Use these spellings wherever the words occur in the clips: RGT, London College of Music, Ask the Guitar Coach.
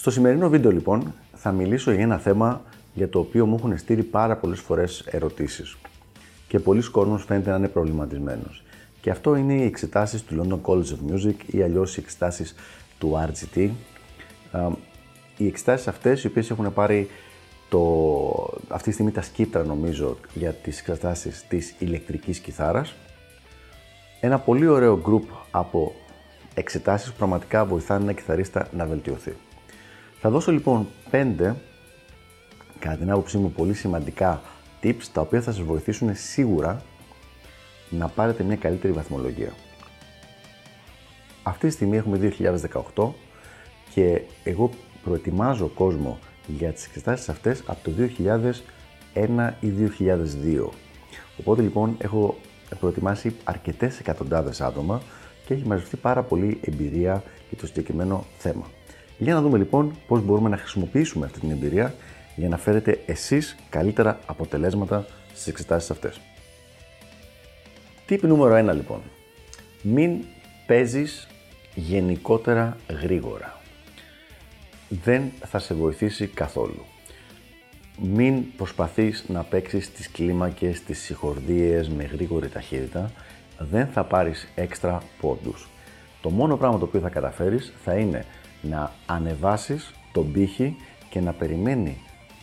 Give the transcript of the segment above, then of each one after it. Στο σημερινό βίντεο λοιπόν θα μιλήσω για ένα θέμα για το οποίο μου έχουν στείλει πάρα πολλές φορές ερωτήσεις και πολλοί κόσμος φαίνεται να είναι προβληματισμένος. Και αυτό είναι οι εξετάσεις του London College of Music ή αλλιώς οι εξετάσεις του RGT. Οι εξετάσεις αυτές οι οποίες έχουν πάρει αυτή τη στιγμή τα σκύπτρα νομίζω για τις εξετάσεις της ηλεκτρικής κιθάρας. Ένα πολύ ωραίο group από εξετάσεις που πραγματικά βοηθάνε ένα κιθαρίστα να βελτιωθεί. Θα δώσω λοιπόν 5, κατά την άποψή μου, πολύ σημαντικά tips, τα οποία θα σας βοηθήσουν σίγουρα να πάρετε μια καλύτερη βαθμολογία. Αυτή τη στιγμή έχουμε 2018 και εγώ προετοιμάζω κόσμο για τις εξετάσεις αυτές από το 2001 ή 2002. Οπότε λοιπόν έχω προετοιμάσει αρκετές εκατοντάδες άτομα και έχει μαζευτεί πάρα πολύ εμπειρία για το συγκεκριμένο θέμα. Για να δούμε λοιπόν πώς μπορούμε να χρησιμοποιήσουμε αυτή την εμπειρία για να φέρετε εσείς καλύτερα αποτελέσματα στις εξετάσεις αυτές. Tip νούμερο 1 λοιπόν. Μην παίζεις γενικότερα γρήγορα. Δεν θα σε βοηθήσει καθόλου. Μην προσπαθείς να παίξεις τις κλίμακες, τις συγχορδίες με γρήγορη ταχύτητα. Δεν θα πάρεις έξτρα πόντους. Το μόνο πράγμα το οποίο θα καταφέρεις θα είναι να ανεβάσεις τον πύχη και να περιμένει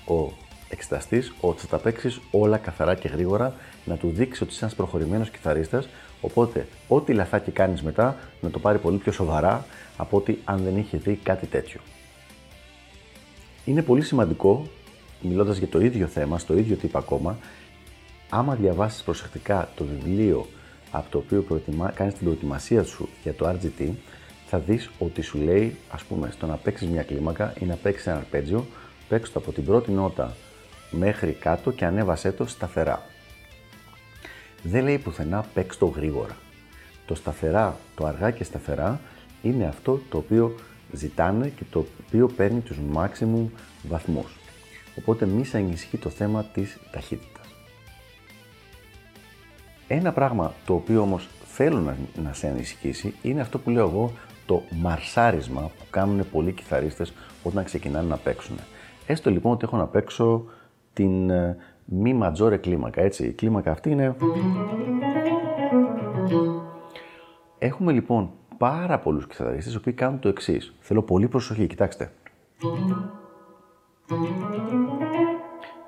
ο εξεταστής ότι θα τα παίξεις όλα καθαρά και γρήγορα, να του δείξει ότι είσαι ένας προχωρημένος κιθαρίστας, οπότε ό,τι λαθάκι κάνεις μετά να το πάρει πολύ πιο σοβαρά από ότι αν δεν είχε δει κάτι τέτοιο. Είναι πολύ σημαντικό, μιλώντας για το ίδιο θέμα, στο ίδιο τύπο ακόμα, άμα διαβάσεις προσεκτικά το βιβλίο από το οποίο κάνεις την προετοιμασία σου για το RGT, θα δεις ότι σου λέει, ας πούμε, στο να παίξεις μια κλίμακα ή να παίξεις ένα αρπέτζιο, παίξε το από την πρώτη νότα μέχρι κάτω και ανέβασέ το σταθερά. Δεν λέει πουθενά παίξ το γρήγορα. Το σταθερά, το αργά και σταθερά είναι αυτό το οποίο ζητάνε και το οποίο παίρνει τους maximum βαθμούς. Οπότε μη σε ανησυχεί το θέμα της ταχύτητας. Ένα πράγμα το οποίο όμως θέλω να σε ανησυχήσει είναι αυτό που λέω εγώ, το μαρσάρισμα που κάνουν πολλοί κιθαρίστες όταν ξεκινάνε να παίξουν. Έστω λοιπόν ότι έχω να παίξω την μη ματζόρε κλίμακα, έτσι. Η κλίμακα αυτή είναι... Έχουμε λοιπόν πάρα πολλούς κιθαρίστες οι οποίοι κάνουν το εξής. Θέλω πολύ προσοχή, κοιτάξτε.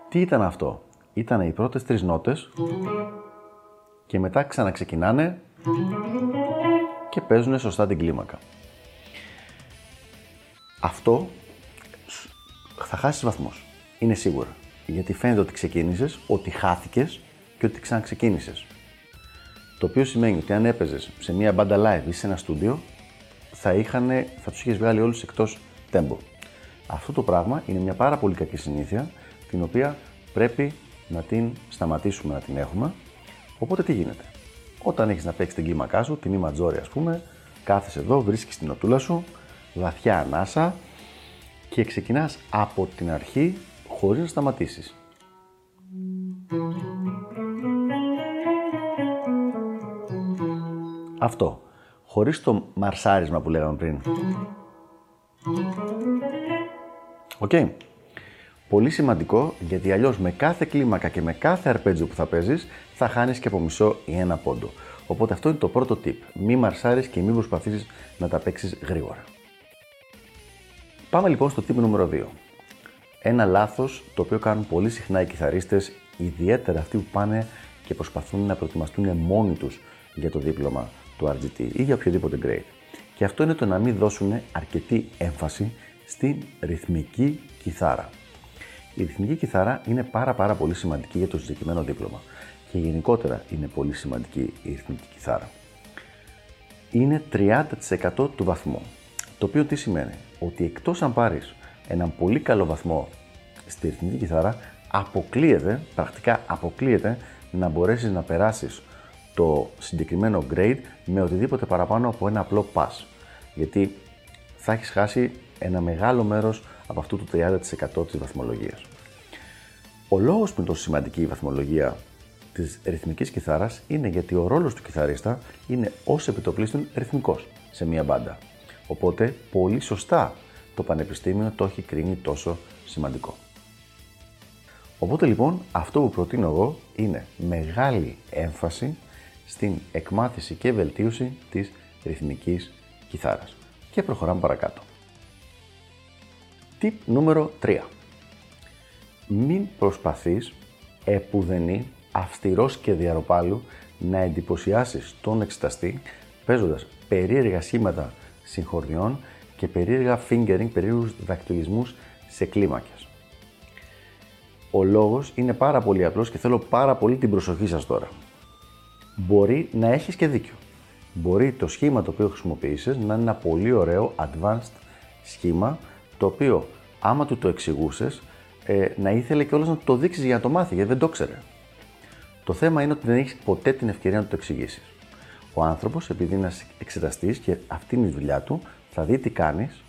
Τι ήταν αυτό? Ήταν οι πρώτες 3 νότες και μετά ξαναξεκινάνε και παίζουν σωστά την κλίμακα. Αυτό θα χάσεις βαθμούς. Είναι σίγουρα. Γιατί φαίνεται ότι ξεκίνησες, ότι χάθηκες και ότι ξαναξεκίνησες. Το οποίο σημαίνει ότι αν έπαιζες σε μια μπάντα live ή σε ένα στούντιο, θα τους είχες βγάλει όλους εκτός tempo. Αυτό το πράγμα είναι μια πάρα πολύ κακή συνήθεια, την οποία πρέπει να την σταματήσουμε να την έχουμε. Οπότε τι γίνεται? Όταν έχεις να παίξεις την κλίμακά σου, τη μη ματζόρη ας πούμε, κάθεσαι εδώ, βρίσκεις την νοτούλα σου, βαθιά ανάσα και ξεκινάς από την αρχή χωρίς να σταματήσεις. Αυτό, χωρίς το μαρσάρισμα που λέγαμε πριν. Οκ. Πολύ σημαντικό, γιατί αλλιώς με κάθε κλίμακα και με κάθε αρπέτζιο που θα παίζεις θα χάνεις και από μισό ή ένα πόντο. Οπότε αυτό είναι το πρώτο tip. Μη μαρσάρεις και μην προσπαθήσεις να τα παίξεις γρήγορα. Πάμε λοιπόν στο tip νούμερο 2. Ένα λάθος το οποίο κάνουν πολύ συχνά οι κιθαρίστες, ιδιαίτερα αυτοί που πάνε και προσπαθούν να προετοιμαστούν μόνοι τους για το δίπλωμα του RGT ή για οποιοδήποτε grade. Και αυτό είναι το να μην δώσουν αρκετή έμφαση στην ρυθμική κιθάρα. Η ρυθμική κιθάρα είναι πάρα πολύ σημαντική για το συγκεκριμένο δίπλωμα και γενικότερα είναι πολύ σημαντική η ρυθμική κιθάρα. Είναι 30% του βαθμού, το οποίο τι σημαίνει? ότι εκτός αν πάρεις έναν πολύ καλό βαθμό στη ρυθμική κιθάρα, αποκλείεται, πρακτικά αποκλείεται, να μπορέσεις να περάσεις το συγκεκριμένο grade με οτιδήποτε παραπάνω από ένα απλό pass. Γιατί θα έχεις χάσει ένα μεγάλο μέρος από αυτού του 30% της βαθμολογίας. Ο λόγος που είναι τόσο σημαντική η βαθμολογία της ρυθμικής κιθάρας είναι γιατί ο ρόλος του κιθαρίστα είναι ως επιτοπλίστων ρυθμικός σε μία μπάντα. Οπότε, πολύ σωστά το πανεπιστήμιο το έχει κρίνει τόσο σημαντικό. Οπότε λοιπόν, αυτό που προτείνω εγώ είναι μεγάλη έμφαση στην εκμάθηση και βελτίωση της ρυθμικής κιθάρας. Και προχωράμε παρακάτω. Tip νούμερο 3. Μην προσπαθείς επουδενή, αυστηρός και διαρροπάλου, να εντυπωσιάσεις τον εξεταστή παίζοντας περίεργα σχήματα συγχορδιών και περίεργα fingering, περίεργους δακτυλισμούς σε κλίμακες. Ο λόγος είναι πάρα πολύ απλός και θέλω πάρα πολύ την προσοχή σας τώρα. Μπορεί να έχεις και δίκιο. Μπορεί το σχήμα το οποίο χρησιμοποιήσεις να είναι ένα πολύ ωραίο advanced σχήμα, το οποίο άμα του το εξηγούσες, να ήθελε κιόλας να το δείξεις για να το μάθει, γιατί δεν το ξέρε. Το θέμα είναι ότι δεν έχεις ποτέ την ευκαιρία να του το εξηγήσεις. Ο άνθρωπος, επειδή είναι ένας εξεταστής και αυτή είναι η δουλειά του, θα δει τι κάνεις.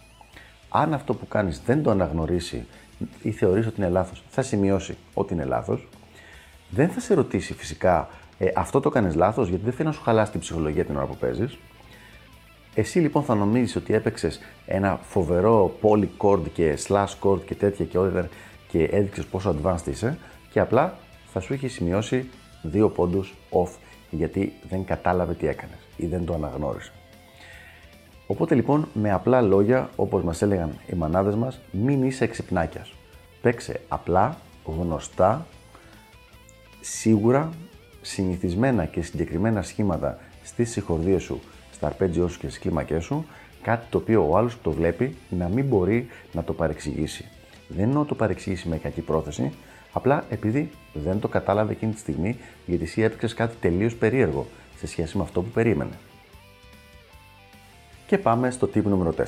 Αν αυτό που κάνεις δεν το αναγνωρίσει ή θεωρείς ότι είναι λάθος, θα σημειώσει ότι είναι λάθος. Δεν θα σε ρωτήσει φυσικά αυτό το κάνεις λάθος, γιατί δεν θέλει να σου χαλάσει την ψυχολογία την ώρα που παίζεις. Εσύ λοιπόν θα νομίζεις ότι έπαιξες ένα φοβερό polychord και slash chord και τέτοια και over και έδειξες πόσο advanced είσαι, και απλά θα σου είχε σημειώσει 2 πόντους off, γιατί δεν κατάλαβε τι έκανες ή δεν το αναγνώρισε. Οπότε λοιπόν, με απλά λόγια, όπως μας έλεγαν οι μανάδες μας, μην είσαι εξυπνάκιας. Παίξε απλά, γνωστά, σίγουρα, συνηθισμένα και συγκεκριμένα σχήματα στις συγχορδίες σου, στα αρπέτζιό σου και στις κλίμακές σου, κάτι το οποίο ο άλλος που το βλέπει να μην μπορεί να το παρεξηγήσει. Δεν εννοώ να το παρεξηγήσει με κακή πρόθεση, απλά επειδή δεν το κατάλαβε εκείνη τη στιγμή, γιατί εσύ έπαιξες κάτι τελείως περίεργο σε σχέση με αυτό που περίμενε. Και πάμε στο tip νούμερο 4.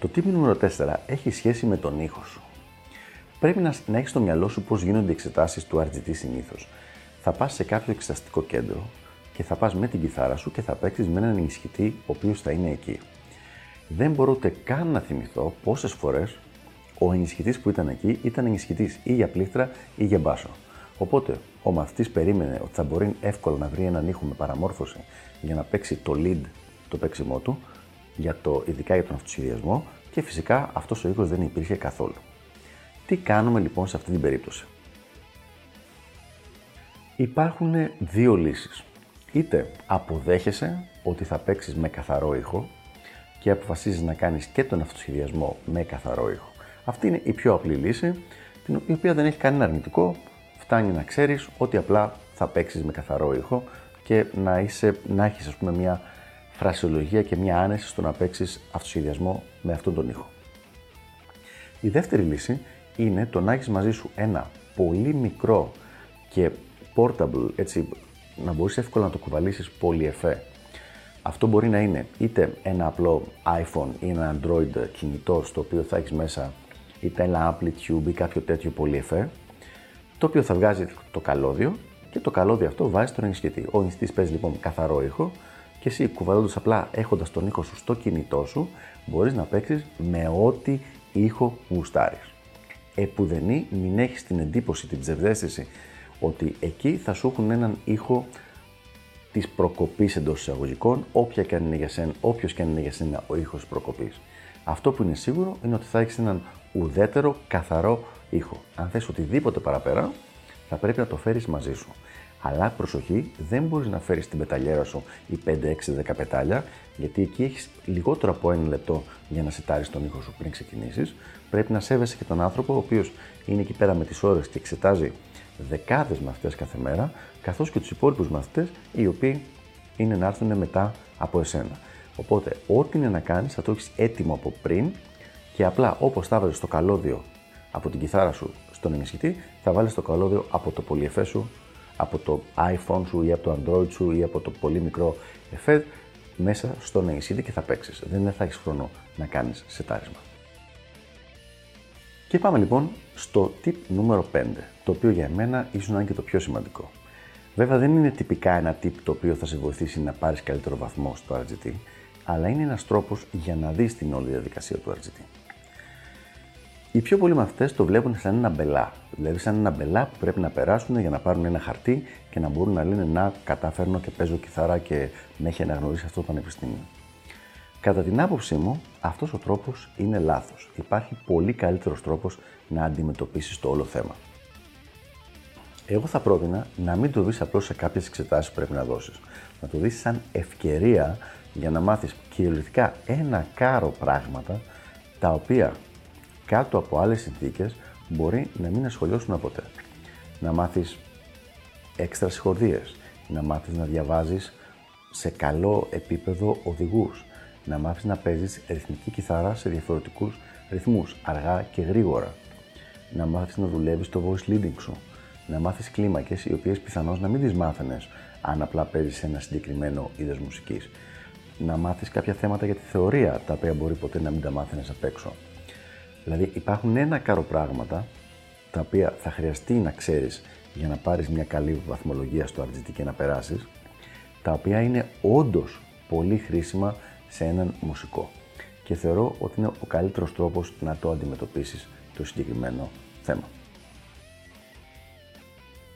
Το tip νούμερο 4 έχει σχέση με τον ήχο σου. Πρέπει να έχεις στο μυαλό σου πώς γίνονται οι εξετάσεις του RGT συνήθως. Θα πας σε κάποιο εξεταστικό κέντρο και θα πας με την κιθάρα σου και θα παίξεις με έναν ενισχυτή ο οποίος θα είναι εκεί. Δεν μπορώ ούτε καν να θυμηθώ πόσες φορές ο ενισχυτής που ήταν εκεί ήταν ενισχυτής ή για πλήκτρα ή για μπάσο. Οπότε ο μαθητής περίμενε ότι θα μπορεί εύκολα να βρει έναν ήχο με παραμόρφωση για να παίξει το lead, το παίξιμό του, ειδικά για τον αυτοσχεδιασμό, και φυσικά αυτός ο ήχος δεν υπήρχε καθόλου. Τι κάνουμε λοιπόν σε αυτή την περίπτωση? Υπάρχουν 2 λύσεις. Είτε αποδέχεσαι ότι θα παίξεις με καθαρό ήχο και αποφασίζεις να κάνεις και τον αυτοσχεδιασμό με καθαρό ήχο. Αυτή είναι η πιο απλή λύση, την οποία δεν έχει κανένα αρνητικό. Φτάνει να ξέρεις ότι απλά θα παίξεις με καθαρό ήχο και να έχεις, ας πούμε, μια φρασιολογία και μια άνεση στο να παίξεις αυτοσχεδιασμό με αυτόν τον ήχο. Η δεύτερη λύση είναι το να έχεις μαζί σου ένα πολύ μικρό και portable, έτσι, να μπορείς εύκολα να το κουβαλήσεις πολυεφέ. Αυτό μπορεί να είναι είτε ένα απλό iPhone ή ένα Android κινητό, στο οποίο θα έχεις μέσα είτε ένα Apple Tube ή κάποιο τέτοιο πολυεφέ, το οποίο θα βγάζει το καλώδιο και το καλώδιο αυτό βάζει τον ενισχυτή. Ο ενισχυτής παίζει λοιπόν καθαρό ήχο και εσύ, κουβαλώντας απλά, έχοντας τον ήχο σου στο κινητό σου, μπορείς να παίξεις με ό,τι ήχο γουστάρεις. Επουδενή μην έχεις την εντύπωση, την ψευδέστηση ότι εκεί θα σου έχουν έναν ήχο της προκοπής εντός εισαγωγικών, όποια και αν είναι για σένα, όποιος και αν είναι για σένα ο ήχος προκοπής. Αυτό που είναι σίγουρο είναι ότι θα έχεις έναν ουδέτερο, καθαρό ήχο. Αν θες οτιδήποτε παραπέρα, θα πρέπει να το φέρεις μαζί σου. Αλλά προσοχή, δεν μπορείς να φέρεις την πεταλιέρα σου ή 5, 6, 10 πετάλια, γιατί εκεί έχεις λιγότερο από 1 λεπτό για να σετάρεις τον ήχο σου πριν ξεκινήσεις. Πρέπει να σέβεσαι και τον άνθρωπο, ο οποίος είναι εκεί πέρα με τις ώρες και εξετάζει δεκάδες μαθητές κάθε μέρα, καθώς και τους υπόλοιπους μαθητές, οι οποίοι είναι να έρθουν μετά από εσένα. Οπότε, ό,τι είναι να κάνεις, θα το έχεις έτοιμο από πριν και απλά όπως θα βάζεις το καλώδιο από την κιθάρα σου στον ενισχυτή, θα βάλεις το καλώδιο από το πολυεφέ σου, από το iPhone σου ή από το Android σου ή από το πολύ μικρό εφέ μέσα στο να εισείτε και θα παίξεις. Δεν θα έχεις χρόνο να κάνεις σετάρισμα. Και πάμε λοιπόν στο tip νούμερο 5, το οποίο για εμένα ίσως να είναι και το πιο σημαντικό. Βέβαια δεν είναι τυπικά ένα tip το οποίο θα σε βοηθήσει να πάρεις καλύτερο βαθμό στο RGT, αλλά είναι ένας τρόπος για να δεις την όλη διαδικασία του RGT. Οι πιο πολλοί μαθητές το βλέπουν σαν ένα μπελά, δηλαδή σαν ένα μπελά που πρέπει να περάσουν για να πάρουν ένα χαρτί και να μπορούν να λένε να καταφέρνω και παίζω κιθαρά και με έχει αναγνωρίσει αυτό το πανεπιστήμιο. Κατά την άποψή μου, αυτός ο τρόπος είναι λάθος. Υπάρχει πολύ καλύτερος τρόπος να αντιμετωπίσεις το όλο θέμα. Εγώ θα πρότεινα να μην το δεις απλώς σε κάποιες εξετάσεις που πρέπει να δώσεις. Να το δεις σαν ευκαιρία για να μάθεις κυριολεκτικά ένα κάρο πράγματα τα οποία κάτω από άλλες συνθήκες μπορεί να μην ασχολιώσουν ποτέ. Να μάθεις έξτρα συγχορδίες, να μάθεις να διαβάζεις σε καλό επίπεδο οδηγούς, να μάθεις να παίζεις ρυθμική κιθάρα σε διαφορετικούς ρυθμούς, αργά και γρήγορα, να μάθεις να δουλεύεις το voice leading σου, να μάθεις κλίμακες οι οποίες πιθανώς να μην τις μάθαινες αν απλά παίζεις ένα συγκεκριμένο είδος μουσικής, να μάθεις κάποια θέματα για τη θεωρία τα οποία μπορεί ποτέ να μην τα μάθαινες απ' έξω. Δηλαδή υπάρχουν ένα κάρο πράγματα τα οποία θα χρειαστεί να ξέρεις για να πάρεις μια καλή βαθμολογία στο RGT και να περάσεις, τα οποία είναι όντως πολύ χρήσιμα σε έναν μουσικό και θεωρώ ότι είναι ο καλύτερος τρόπος να το αντιμετωπίσεις το συγκεκριμένο θέμα.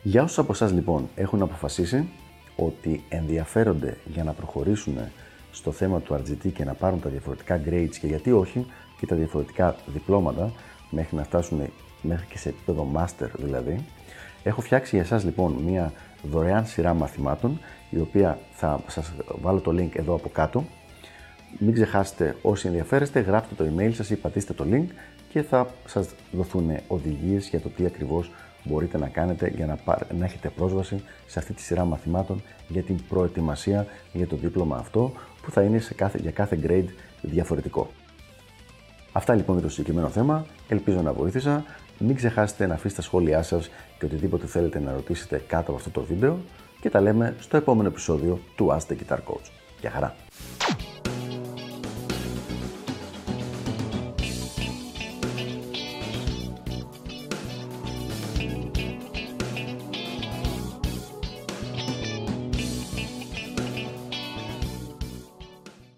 Για όσους από εσάς λοιπόν έχουν αποφασίσει ότι ενδιαφέρονται για να προχωρήσουν στο θέμα του RGT και να πάρουν τα διαφορετικά grades και γιατί όχι και τα διαφορετικά διπλώματα μέχρι να φτάσουν μέχρι και σε επίπεδο master δηλαδή, έχω φτιάξει για εσάς λοιπόν μια δωρεάν σειρά μαθημάτων η οποία θα σας βάλω το link εδώ από κάτω. Μην ξεχάσετε όσοι ενδιαφέρεστε, γράφτε το email σας ή πατήστε το link και θα σας δοθούν οδηγίες για το τι ακριβώς μπορείτε να κάνετε για να έχετε πρόσβαση σε αυτή τη σειρά μαθημάτων για την προετοιμασία για το δίπλωμα αυτό που θα είναι για κάθε grade διαφορετικό. Αυτά λοιπόν για το συγκεκριμένο θέμα, ελπίζω να βοήθησα. Μην ξεχάσετε να αφήσετε τα σχόλιά σας και οτιδήποτε θέλετε να ρωτήσετε κάτω από αυτό το βίντεο και τα λέμε στο επόμενο επεισόδιο του Ask the Guitar Coach. Γεια χαρά!